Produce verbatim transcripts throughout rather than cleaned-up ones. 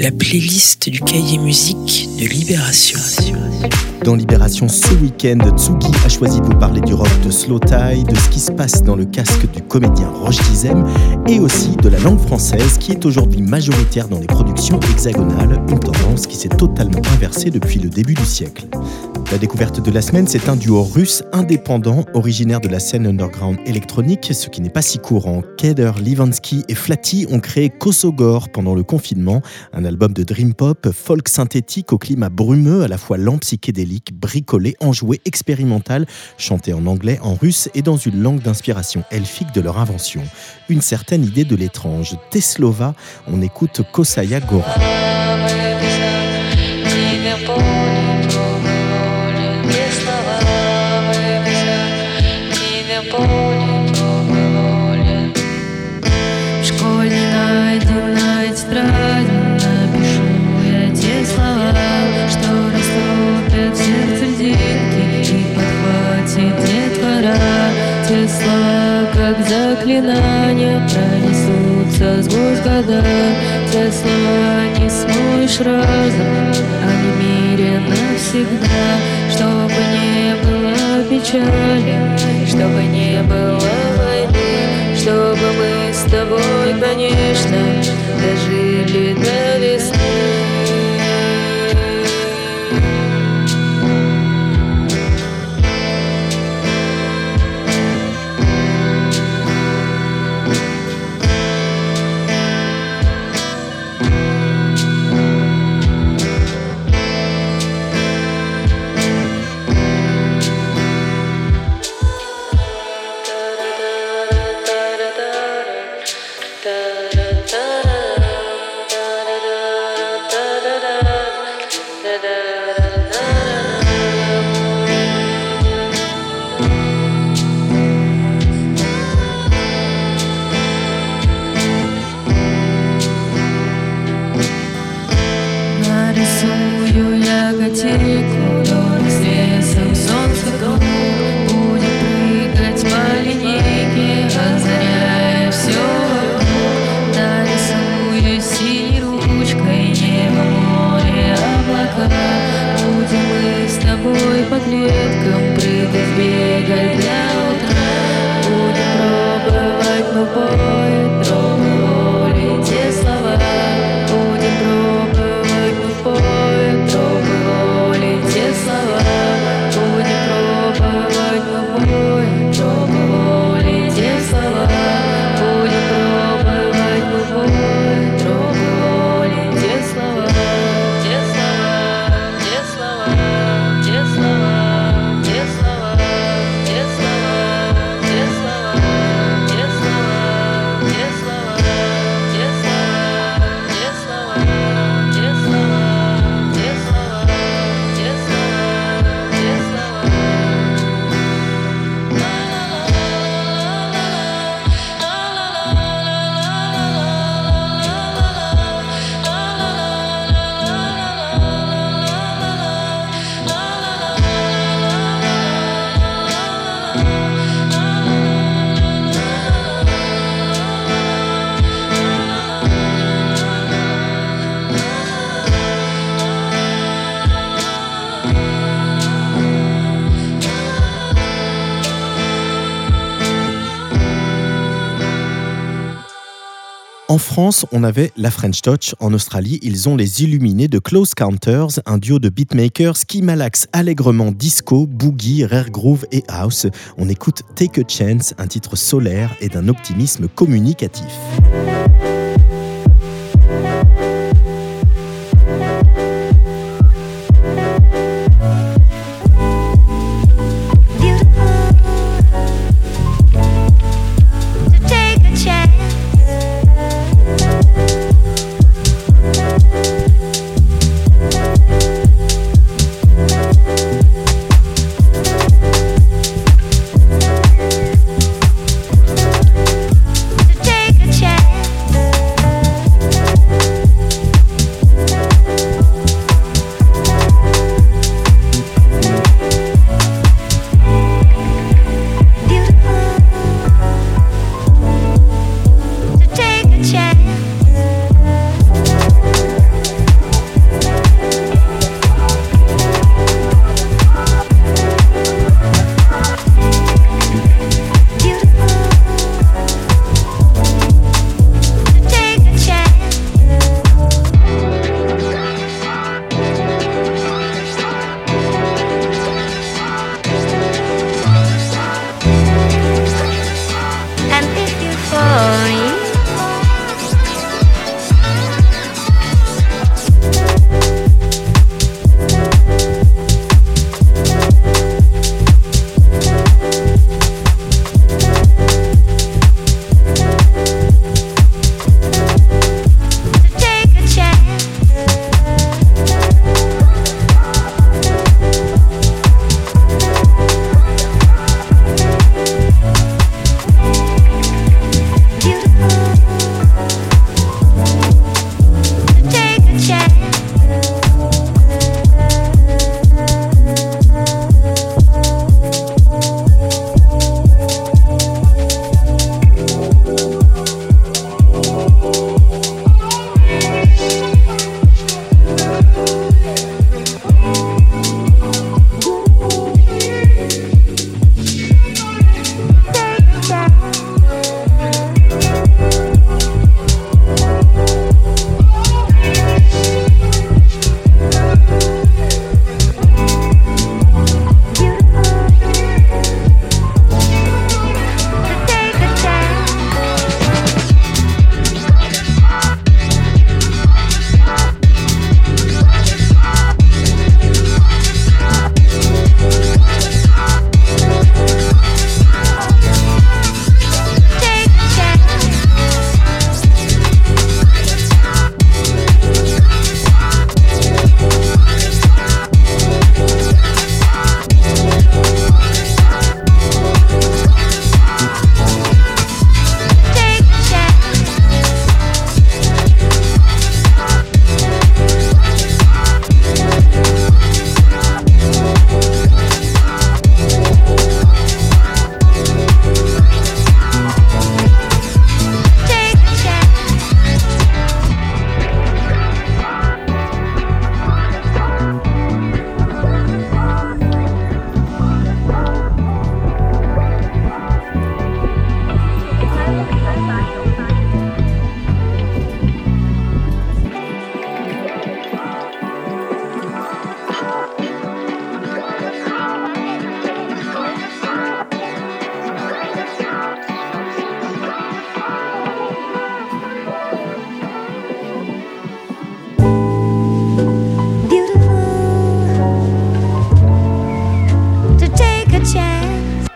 la playlist du cahier musique de Libération. Dans Libération ce week-end, Tsugi a choisi de vous parler du rock de Slowthai, de ce qui se passe dans le casque du comédien Roche Dizem et aussi de la langue française qui est aujourd'hui majoritaire dans les productions hexagonales, une tendance qui s'est totalement inversée depuis le début du siècle. La découverte de la semaine, c'est un duo russe indépendant, originaire de la scène underground électronique, ce qui n'est pas si courant. Keder, Livanski et Flatty ont créé Kosogor pendant le confinement, un album de dream pop, folk synthétique au climat brumeux, à la fois lent, psychédélique, bricolé, enjoué, expérimental, chanté en anglais, en russe et dans une langue d'inspiration elfique de leur invention. Une certaine idée de l'étrange. Teslova, on écoute Kosaya Gora. Заклинания пронесутся сквозь года, те слова не смоешь разом, они в мире навсегда, чтобы не было печали, чтобы не было войны, чтобы мы с тобой, конечно, дожили до весны. En France, on avait la French Touch. En Australie, ils ont les Illuminés de Close Counters, un duo de beatmakers qui malaxe allègrement disco, boogie, rare groove et house. On écoute Take a Chance, un titre solaire et d'un optimisme communicatif.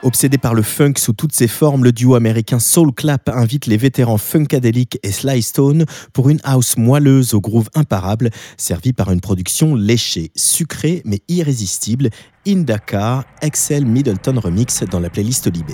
Obsédé par le funk sous toutes ses formes, le duo américain Soul Clap invite les vétérans Funkadelic et Sly Stone pour une house moelleuse au groove imparable, servie par une production léchée, sucrée mais irrésistible, In Dakar, X L Middleton remix dans la playlist Libé.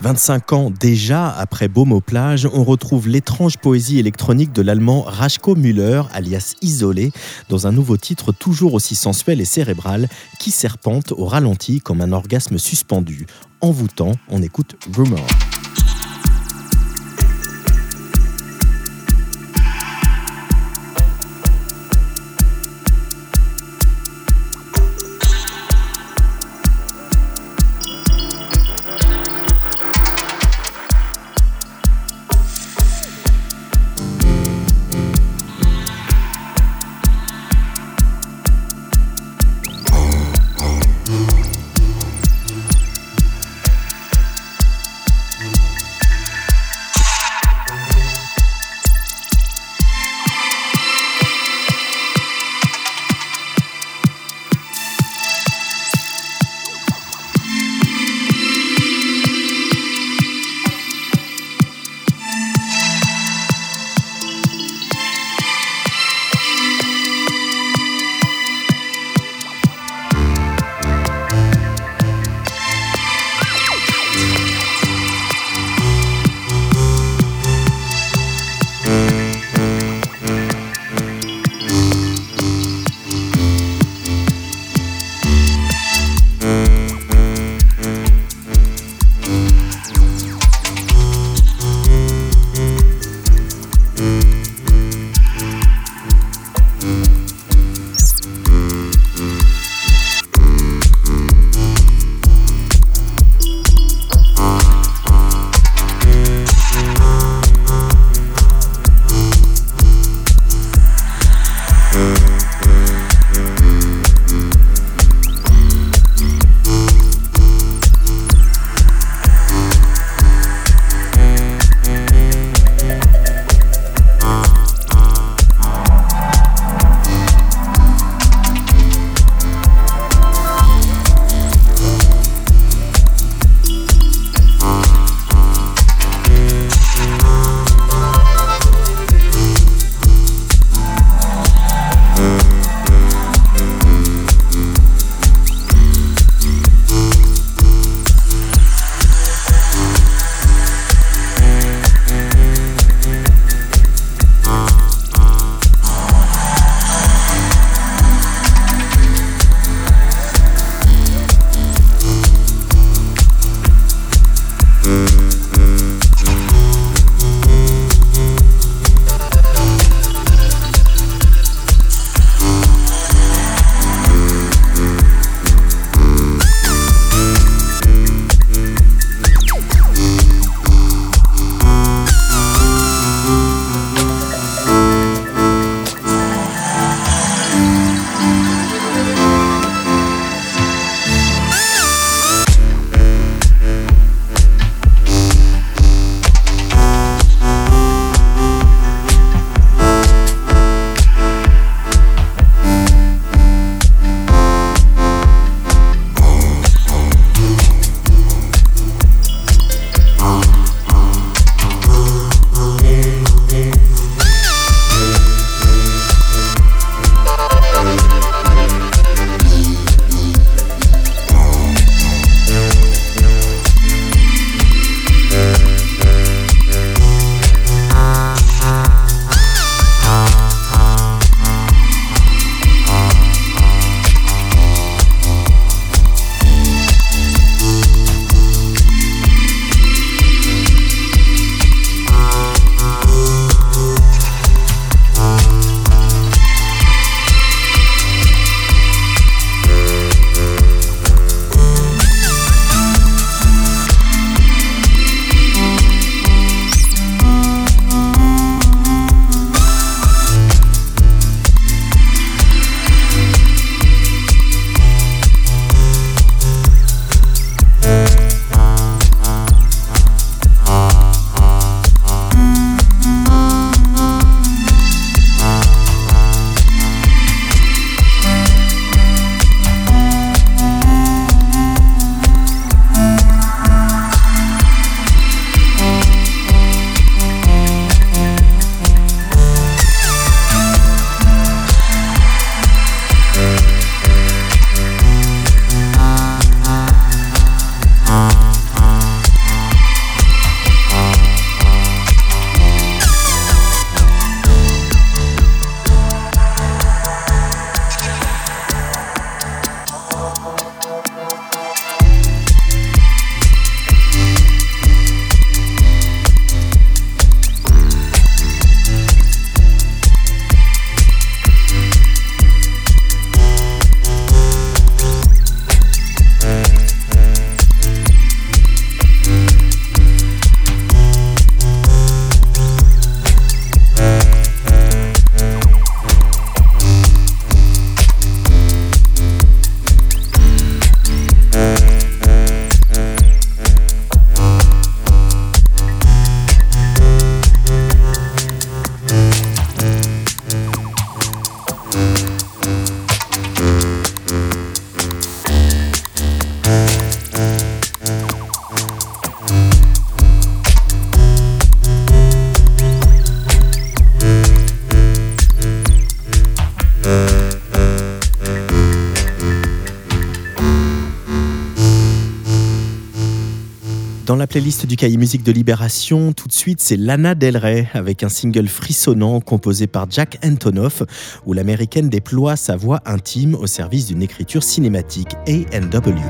vingt-cinq ans déjà après Baume aux plages, on retrouve l'étrange poésie électronique de l'allemand Rashko Müller, alias Isolé, dans un nouveau titre toujours aussi sensuel et cérébral qui serpente au ralenti comme un orgasme suspendu. Envoûtant, on écoute Rumor. playlist du cahier musique de Libération, tout de suite, c'est Lana Del Rey avec un single frissonnant composé par Jack Antonoff où l'américaine déploie sa voix intime au service d'une écriture cinématique A and W.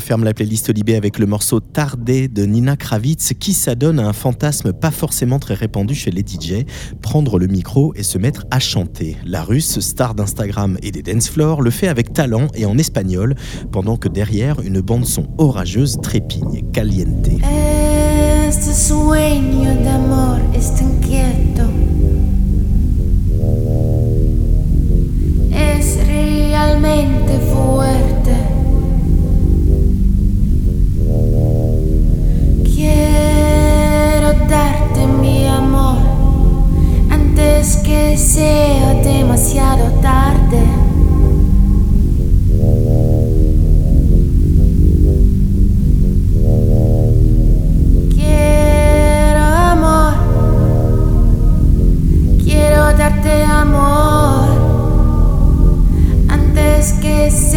Ferme la playlist Libé avec le morceau Tardé de Nina Kraviz qui s'adonne à un fantasme pas forcément très répandu chez les D J, prendre le micro et se mettre à chanter. La Russe, star d'Instagram et des dance floors, le fait avec talent et en espagnol, pendant que derrière une bande son orageuse trépigne, caliente. Este sueño de amor está inquieto. Es realmente fuerte. Darte mi amor antes que sea demasiado tarde. Quiero amor, quiero darte amor antes que sea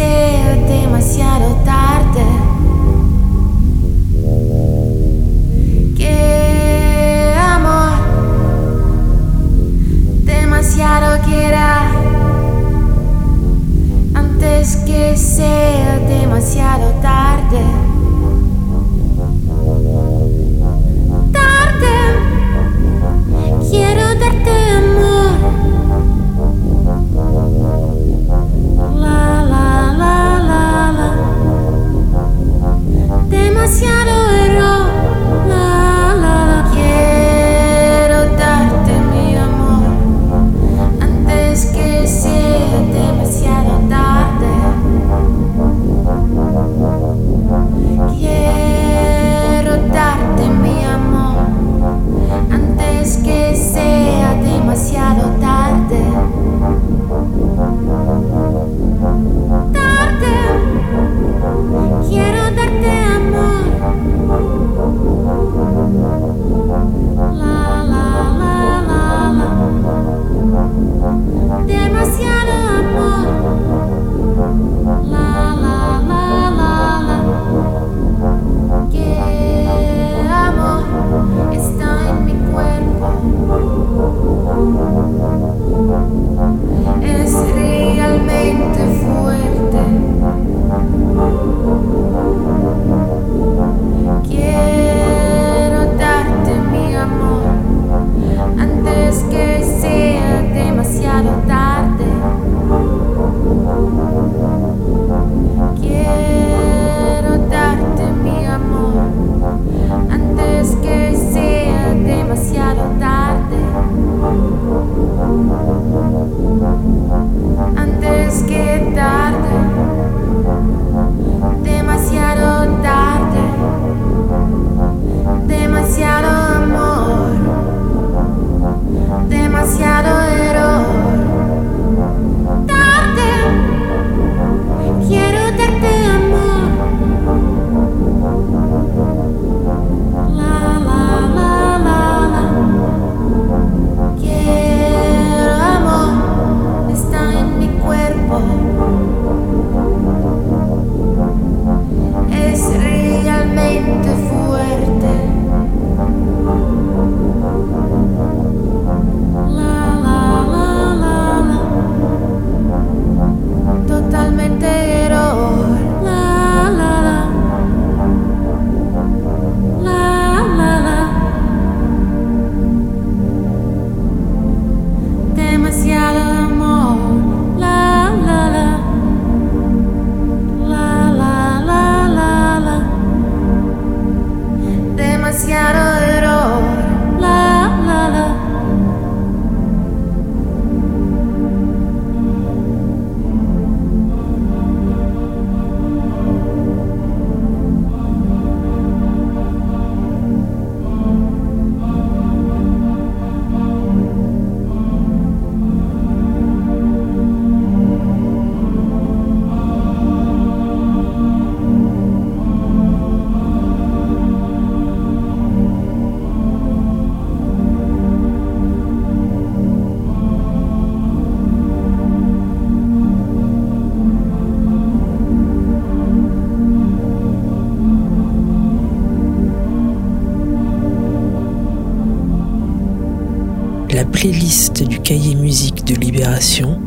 la playlist du cahier musique de Libération.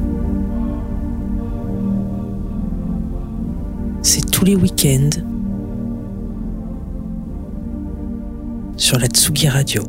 C'est tous les week-ends sur la Tsugi Radio.